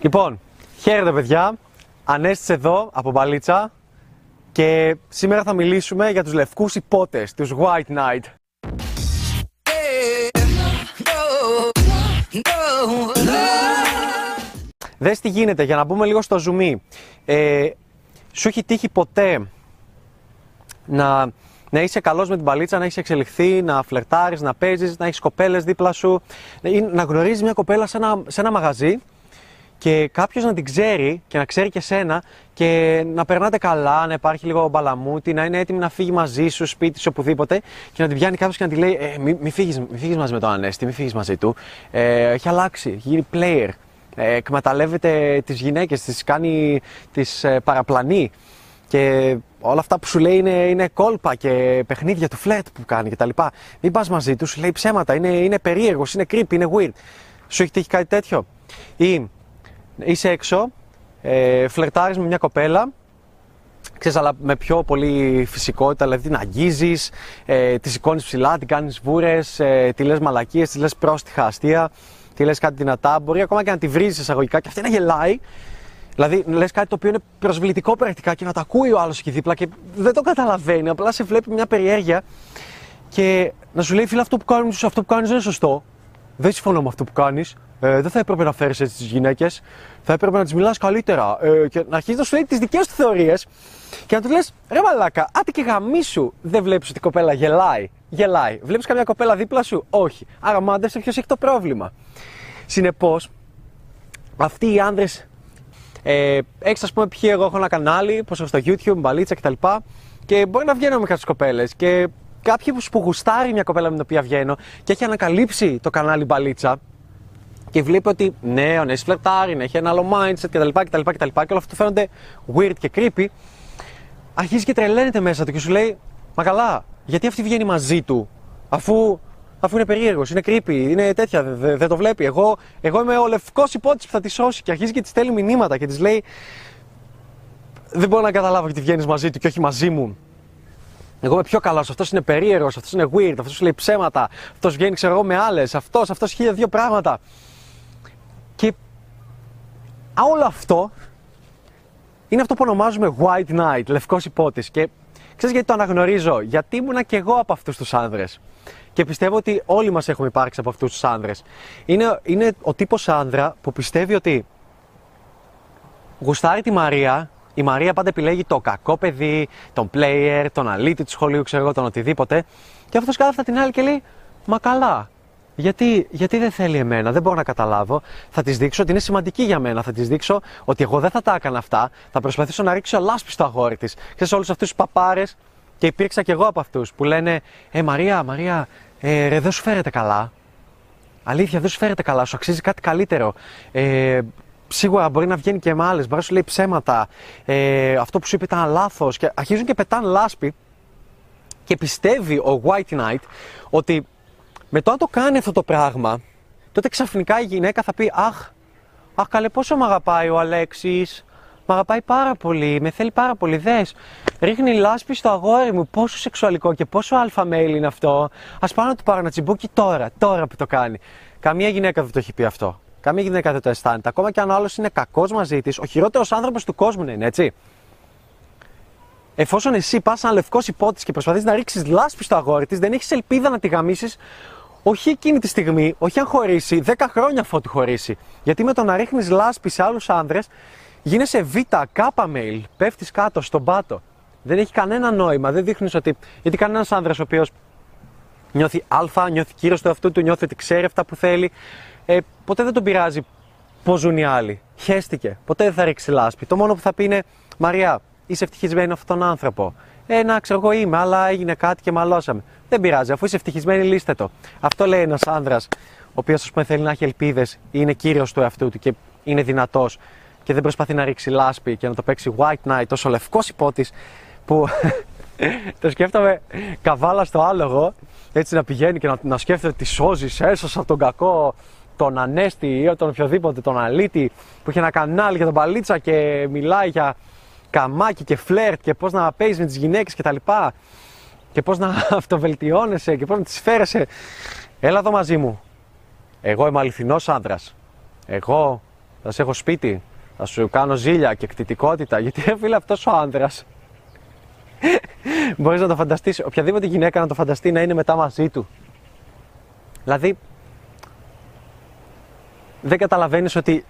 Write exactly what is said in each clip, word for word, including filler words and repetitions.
Λοιπόν, χαίρετε παιδιά, Ανέστης εδώ από Μπαλίτσα και σήμερα θα μιλήσουμε για τους λευκούς υπότες, τους White Knight. Δες τι γίνεται, για να μπούμε λίγο στο ζουμί. Ε, σου έχει τύχει ποτέ να, να είσαι καλός με την μπαλίτσα, να έχεις εξελιχθεί, να φλερτάρεις, να παίζεις, να έχεις κοπέλες δίπλα σου, να γνωρίζεις μια κοπέλα σε ένα, σε ένα μαγαζί και κάποιος να την ξέρει και να ξέρει και σένα και να περνάτε καλά, να υπάρχει λίγο μπαλαμούτι, να είναι έτοιμη να φύγει μαζί σου, σπίτι σου, οπουδήποτε και να την πιάνει κάποιος και να τη λέει ε, μη, μη, φύγεις, μη φύγεις μαζί με τον Ανέστη, μη φύγεις μαζί του, ε, έχει αλλάξει, έχει γίνει player, ε, εκμεταλλεύεται τις γυναίκες, τις κάνει, τις ε, παραπλανεί και όλα αυτά που σου λέει είναι, είναι κόλπα και παιχνίδια του φλετ που κάνει κτλ. Μην πας μαζί του, σου λέει ψέματα, είναι, είναι περίεργος, είναι creepy, είναι weird. Σου έχει τύχει κάτι τέτοιο? Ή είσαι έξω, ε, φλερτάρεις με μια κοπέλα, ξέρεις, αλλά με πιο πολύ φυσικότητα, δηλαδή την αγγίζεις, ε, τη σηκώνεις ψηλά, την κάνεις βούρες, ε, τη λες μαλακίες, τη λες πρόστιχα αστεία, τη λες κάτι δυνατά, μπορεί ακόμα και να τη βρίζεις εισαγωγικά και αυτή να γελάει. Δηλαδή λες κάτι το οποίο είναι προσβλητικό πρακτικά και να τα ακούει ο άλλος εκεί δίπλα και δεν το καταλαβαίνει, απλά σε βλέπει μια περιέργεια και να σου λέει φίλε αυτό που κάνεις, αυτό που κάνεις δεν είναι σωστό. Δεν συμφωνώ με αυτό που κάνεις. Ε, δεν θα έπρεπε να φέρεις έτσι τις γυναίκες. Θα έπρεπε να τις μιλάς καλύτερα. Ε, και να αρχίσεις να σου λέει τις δικές του θεωρίες και να του λες ρε μαλάκα, άτε και γαμίσου. Δεν βλέπεις ότι η κοπέλα γελάει. Γελάει. Βλέπεις καμιά κοπέλα δίπλα σου? Όχι. Άρα μάντεψε ποιος έχει το πρόβλημα. Συνεπώς, αυτοί οι άνδρες. Ε, έχεις, ας πούμε, ποιοι εγώ έχω ένα κανάλι, πως έχω στο YouTube, μπαλίτσα κτλ. Και μπορεί να βγαίνω με κάποιες κοπέλες. Και κάποιοι που γουστάρει μια κοπέλα με την οποία βγαίνω και έχει ανακαλύψει το κανάλι μπαλίτσα και βλέπει ότι ναι, ο Νέσης φλερτάρει, έχει ένα άλλο mindset κτλ. κτλ, κτλ και όλα αυτά φαίνονται weird και creepy, αρχίζει και τρελαίνεται μέσα του και σου λέει μα καλά, γιατί αυτή βγαίνει μαζί του, αφού, αφού είναι περίεργος, είναι creepy, είναι τέτοια, δεν δε το βλέπει. Εγώ, εγώ είμαι ο λευκός υπότης που θα τη σώσει και αρχίζει και τη στέλνει μηνύματα και τη λέει δεν μπορώ να καταλάβω γιατί βγαίνεις μαζί του και όχι μαζί μου. Εγώ είμαι πιο καλός, αυτός είναι περίεργος, αυτός είναι weird, αυτός σου λέει ψέματα, αυτός βγαίνει ξέρω εγώ με άλλες, αυτός, αυτός χίλια δύο πράγματα. Και όλο αυτό είναι αυτό που ονομάζουμε White Knight, λευκός υπότης. Και ξέρεις γιατί το αναγνωρίζω? Γιατί ήμουνα και εγώ από αυτούς τους άνδρες. Και πιστεύω ότι όλοι μας έχουμε υπάρξει από αυτούς τους άνδρες. Είναι, είναι ο τύπος άνδρα που πιστεύει ότι γουστάρει τη Μαρία. Η Μαρία πάντα επιλέγει το κακό παιδί, τον player, τον αλήτη του σχολείου, ξέρω εγώ, τον οτιδήποτε. Και αυτός κάθεται την άλλη και λέει μα καλά, γιατί, γιατί δεν θέλει εμένα, δεν μπορώ να καταλάβω. Θα της δείξω ότι είναι σημαντική για μένα, θα της δείξω ότι εγώ δεν θα τα έκανα αυτά. Θα προσπαθήσω να ρίξω λάσπη στο αγόρι της. Ξέρεις όλους αυτούς τους παπάρες, και υπήρξα κι εγώ από αυτούς που λένε Ε, Μαρία, Μαρία, ε, ρε, δεν σου φέρετε καλά. Αλήθεια, δεν σου φέρετε καλά, σου αξίζει κάτι καλύτερο. Ε, Σίγουρα μπορεί να βγαίνει και με άλλες, μπορεί να σου λέει ψέματα, ε, αυτό που σου είπε ήταν λάθος και αρχίζουν και πετάνε λάσπη και πιστεύει ο White Knight ότι με το αν το κάνει αυτό το πράγμα τότε ξαφνικά η γυναίκα θα πει αχ, αχ καλέ πόσο μ' αγαπάει ο Αλέξης, μ' αγαπάει πάρα πολύ, με θέλει πάρα πολύ, δες, ρίχνει λάσπη στο αγόρι μου, πόσο σεξουαλικό και πόσο αλφα mail είναι αυτό, ας πάω να του πάρω ένα τσιμπούκι τώρα, τώρα που το κάνει. Καμία γυναίκα δεν το έχει πει αυτό. Καμία γυναίκα δεν το αισθάνεται. Ακόμα και αν ο άλλος είναι κακός μαζί της, ο χειρότερος άνθρωπος του κόσμου είναι, έτσι. Εφόσον εσύ πας σαν λευκός υπότης και προσπαθείς να ρίξεις λάσπη στο αγόρι της, δεν έχεις ελπίδα να τη γαμίσεις, όχι εκείνη τη στιγμή, όχι αν χωρίσει, δέκα χρόνια αφού χωρίσει. Γιατί με το να ρίχνεις λάσπη σε άλλους άνδρες, γίνεσαι β' κάπα mail, πέφτεις κάτω, στον πάτο. Δεν έχει κανένα νόημα, δεν δείχνεις ότι. Γιατί κανένας άνδρας ο οποίος νιώθει αλφα, νιώθει κύριος του αυτού του, νιώθει ότι ξέρει αυτά που θέλει. Ε, ποτέ δεν τον πειράζει πώς ζουν οι άλλοι. Χέστηκε. Ποτέ δεν θα ρίξει λάσπη. Το μόνο που θα πει είναι Μαριά, είσαι ευτυχισμένη με αυτόν τον άνθρωπο. Ε, να ξέρω εγώ είμαι, αλλά έγινε κάτι και μαλώσαμε. Δεν πειράζει. Αφού είσαι ευτυχισμένη, λύστε το. Αυτό λέει ένας άνδρας, ο οποίος ας πούμε θέλει να έχει ελπίδες, είναι κύριος του εαυτού του και είναι δυνατός και δεν προσπαθεί να ρίξει λάσπη και να το παίξει White Knight, τόσο λευκός υπότης που το σκέφτομαι καβάλα στο άλογο, έτσι να πηγαίνει και να, να σκέφτεται ότι σώζεις, έσωσα τον κακό. Τον Ανέστη ή τον οποιοδήποτε, τον αλήτη που είχε ένα κανάλι για τον Μπαλίτσα και μιλάει για καμάκι και φλερτ και πώς να παίζεις με τις γυναίκες κτλ. Και πώς να αυτοβελτιώνεσαι και πώς να τις φέρεσαι. Έλα εδώ μαζί μου. Εγώ είμαι αληθινός άνδρας. Εγώ θα σε έχω σπίτι, θα σου κάνω ζήλια και κτητικότητα, γιατί ρε φίλε αυτός ο άνδρας μπορείς να το φανταστείς, οποιαδήποτε γυναίκα να το φανταστεί να είναι μετά μαζί του. Δηλαδή, δεν καταλαβαίνεις ότι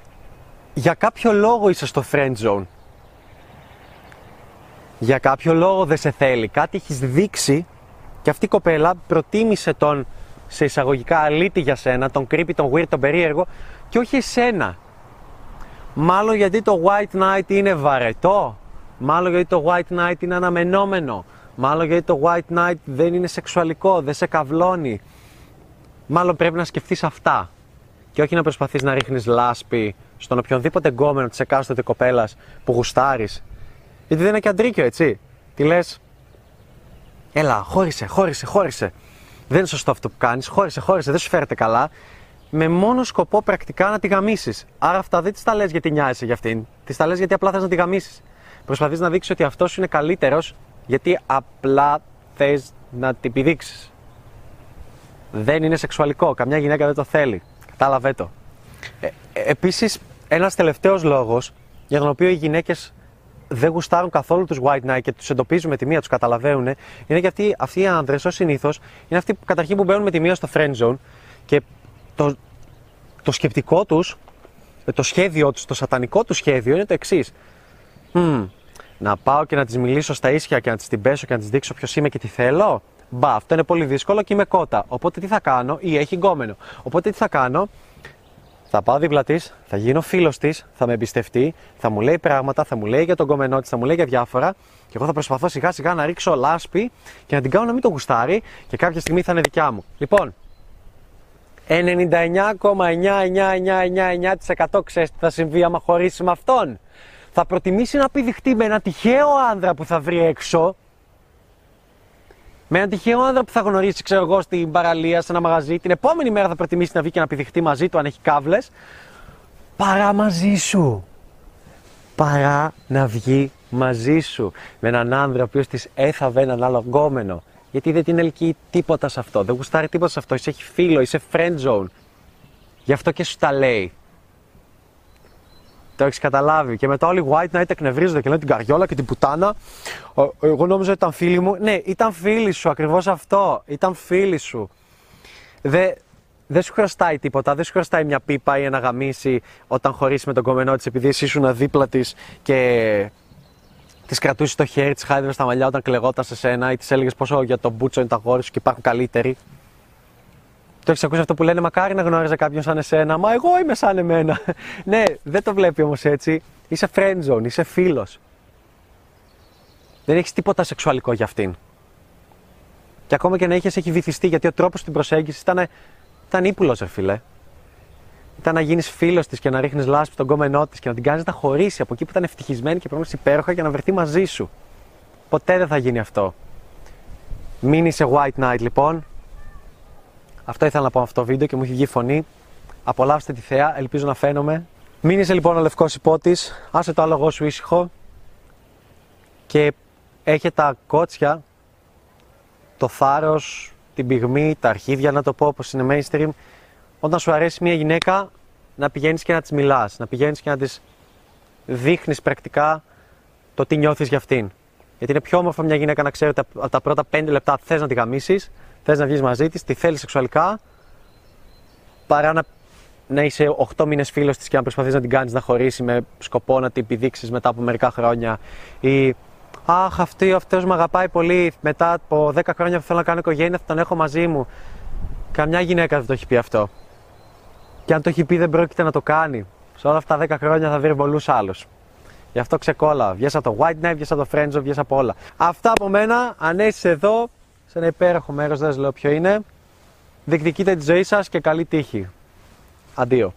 για κάποιο λόγο είσαι στο friend zone. Για κάποιο λόγο δεν σε θέλει, κάτι έχεις δείξει και αυτή η κοπέλα προτίμησε τον σε εισαγωγικά αλήτη για σένα, τον creepy, τον weird, τον περίεργο και όχι εσένα. Μάλλον γιατί το White Knight είναι βαρετό, μάλλον γιατί το White Knight είναι αναμενόμενο, μάλλον γιατί το White Knight δεν είναι σεξουαλικό, δεν σε καυλώνει. Μάλλον πρέπει να σκεφτείς αυτά και όχι να προσπαθείς να ρίχνεις λάσπη στον οποιονδήποτε γκόμενο της εκάστοτε κοπέλας που γουστάρεις. Γιατί δεν είναι και αντρίκιο, έτσι. Τι λες, έλα, χώρισε, χώρισε, χώρισε. Δεν είναι σωστό αυτό που κάνεις, χώρισε, χώρισε, δεν σου φέρεται καλά. Με μόνο σκοπό πρακτικά να τη γαμίσεις. Άρα αυτά δεν τις τα λες γιατί νοιάζεσαι για αυτήν. Τις τα λες γιατί απλά θες να τη γαμίσεις. Προσπαθείς να δείξεις ότι αυτός είναι καλύτερος γιατί απλά θες να την πηδήξεις. Δεν είναι σεξουαλικό, καμιά γυναίκα δεν το θέλει. Κατάλαβε το. Ε, επίσης, ένας τελευταίος λόγος για τον οποίο οι γυναίκες δεν γουστάρουν καθόλου τους White Knight και τους εντοπίζουν με τη μία, τους καταλαβαίνουν, είναι και αυτοί, αυτοί οι άνδρες, ως συνήθως, είναι αυτοί που καταρχήν που μπαίνουν με τη μία στο friend zone και το, το σκεπτικό τους, το σχέδιο τους, το σατανικό τους σχέδιο είναι το εξής. Mm, να πάω και να τις μιλήσω στα ίσια και να τις την πέσω και να τις δείξω ποιος είμαι και τι θέλω. Μπα, αυτό είναι πολύ δύσκολο και είμαι κότα. Οπότε τι θα κάνω, ή έχει γκόμενο. Οπότε τι θα κάνω. Θα πάω δίπλα της, θα γίνω φίλος της, θα με εμπιστευτεί, θα μου λέει πράγματα, θα μου λέει για τον κομμενό της, θα μου λέει για διάφορα και εγώ θα προσπαθώ σιγά σιγά να ρίξω λάσπη και να την κάνω να μην το γουστάρει και κάποια στιγμή θα είναι δικιά μου. Λοιπόν, ενενήντα εννιά κόμμα εννιά εννιά εννιά εννιά εννιά τοις εκατό ξέρεις τι θα συμβεί άμα χωρίσει με αυτόν. Θα προτιμήσει να πηδηχτεί με ένα τυχαίο άνδρα που θα βρει έξω, με έναν τυχαίο άνδρα που θα γνωρίσει, ξέρω εγώ, στην παραλία, σε ένα μαγαζί, την επόμενη μέρα θα προτιμήσει να βγει και να πηδηχτεί μαζί του αν έχει κάβλες, παρά μαζί σου. Παρά να βγει μαζί σου. Με έναν άνδρα ο οποίος της έθαβε έναν άλλο γκόμενο. Γιατί δεν την ελκύει τίποτα σε αυτό, δεν γουστάρει τίποτα σε αυτό. Είσαι έχει φίλο, είσαι friend zone. Γι' αυτό και σου τα λέει. Το έχεις καταλάβει. Και μετά όλοι οι White Knight εκνευρίζονται και λένε την καριόλα και την πουτάνα. Εγώ νόμιζα ότι ήταν φίλοι μου. Ναι, ήταν φίλοι σου, ακριβώς αυτό. Ήταν φίλοι σου. Δε, δεν σου χρωστάει τίποτα. Δεν σου χρωστάει μια πίπα ή ένα γαμίσι όταν χωρίσει με τον κομμενό της επειδή εσύ ήσουν δίπλα της και της κρατούσε το χέρι, της χάιδευε στα μαλλιά όταν κλεγόταν σε σένα ή της έλεγες πόσο για τον μπούτσο είναι τα γόρι σου και υπάρχουν καλύτεροι. Το έχεις ακούσει αυτό που λένε μακάρι να γνώριζα κάποιον σαν εσένα, μα εγώ είμαι σαν εμένα. Ναι, δεν το βλέπει όμως έτσι. Είσαι friendzone, είσαι φίλος. Δεν έχεις τίποτα σεξουαλικό για αυτήν. Και ακόμα και να είχες έχει βυθιστεί γιατί ο τρόπος στην προσέγγιση ήταν, ήταν ύπουλος, ρε φίλε. Ήταν να γίνεις φίλος της και να ρίχνεις λάσπη στον κόμενό της και να την κάνεις να χωρίσει από εκεί που ήταν ευτυχισμένη και πρόγνωση υπέροχα για να βρεθεί μαζί σου. Ποτέ δεν θα γίνει αυτό. Μην είσαι White Knight λοιπόν. Αυτό ήθελα να πω με αυτό το βίντεο και μου έχει βγει φωνή. Απολαύστε τη θέα, ελπίζω να φαίνομαι. Μην είσαι λοιπόν ο λευκός υπότης, άσε το άλογο σου ήσυχο και έχε τα κότσια, το θάρρος, την πυγμή, τα αρχίδια να το πω όπως είναι mainstream. Όταν σου αρέσει μια γυναίκα να πηγαίνεις και να της μιλάς, να πηγαίνεις και να της δείχνεις πρακτικά το τι νιώθεις για αυτήν. Γιατί είναι πιο όμορφο μια γυναίκα να ξέρει ότι από τα πρώτα πέντε λεπτά θες να τη γαμίσεις, θες να βγεις μαζί της, τη θέλεις σεξουαλικά, παρά να, να είσαι οκτώ μήνες φίλος της και να προσπαθείς να την κάνεις να χωρίσει με σκοπό να την επιδείξεις μετά από μερικά χρόνια. Ή αχ, αυτή, αυτός με αγαπάει πολύ, μετά από δέκα χρόνια που θέλω να κάνω οικογένεια θα τον έχω μαζί μου. Καμιά γυναίκα δεν το έχει πει αυτό. Και αν το έχει πει δεν πρόκειται να το κάνει. Σε όλα αυτά δέκα χρόνια θα βρει πολλούς άλλους. Γι' αυτό ξεκόλα. Βγες από το White Knight, βγες από το Friendzone, βγες από όλα. Αυτά από μένα. Αν είσαι εδώ, σε ένα υπέροχο μέρος, δεν σας λέω ποιο είναι. Διεκδικείτε τη ζωή σας και καλή τύχη. Αντίο.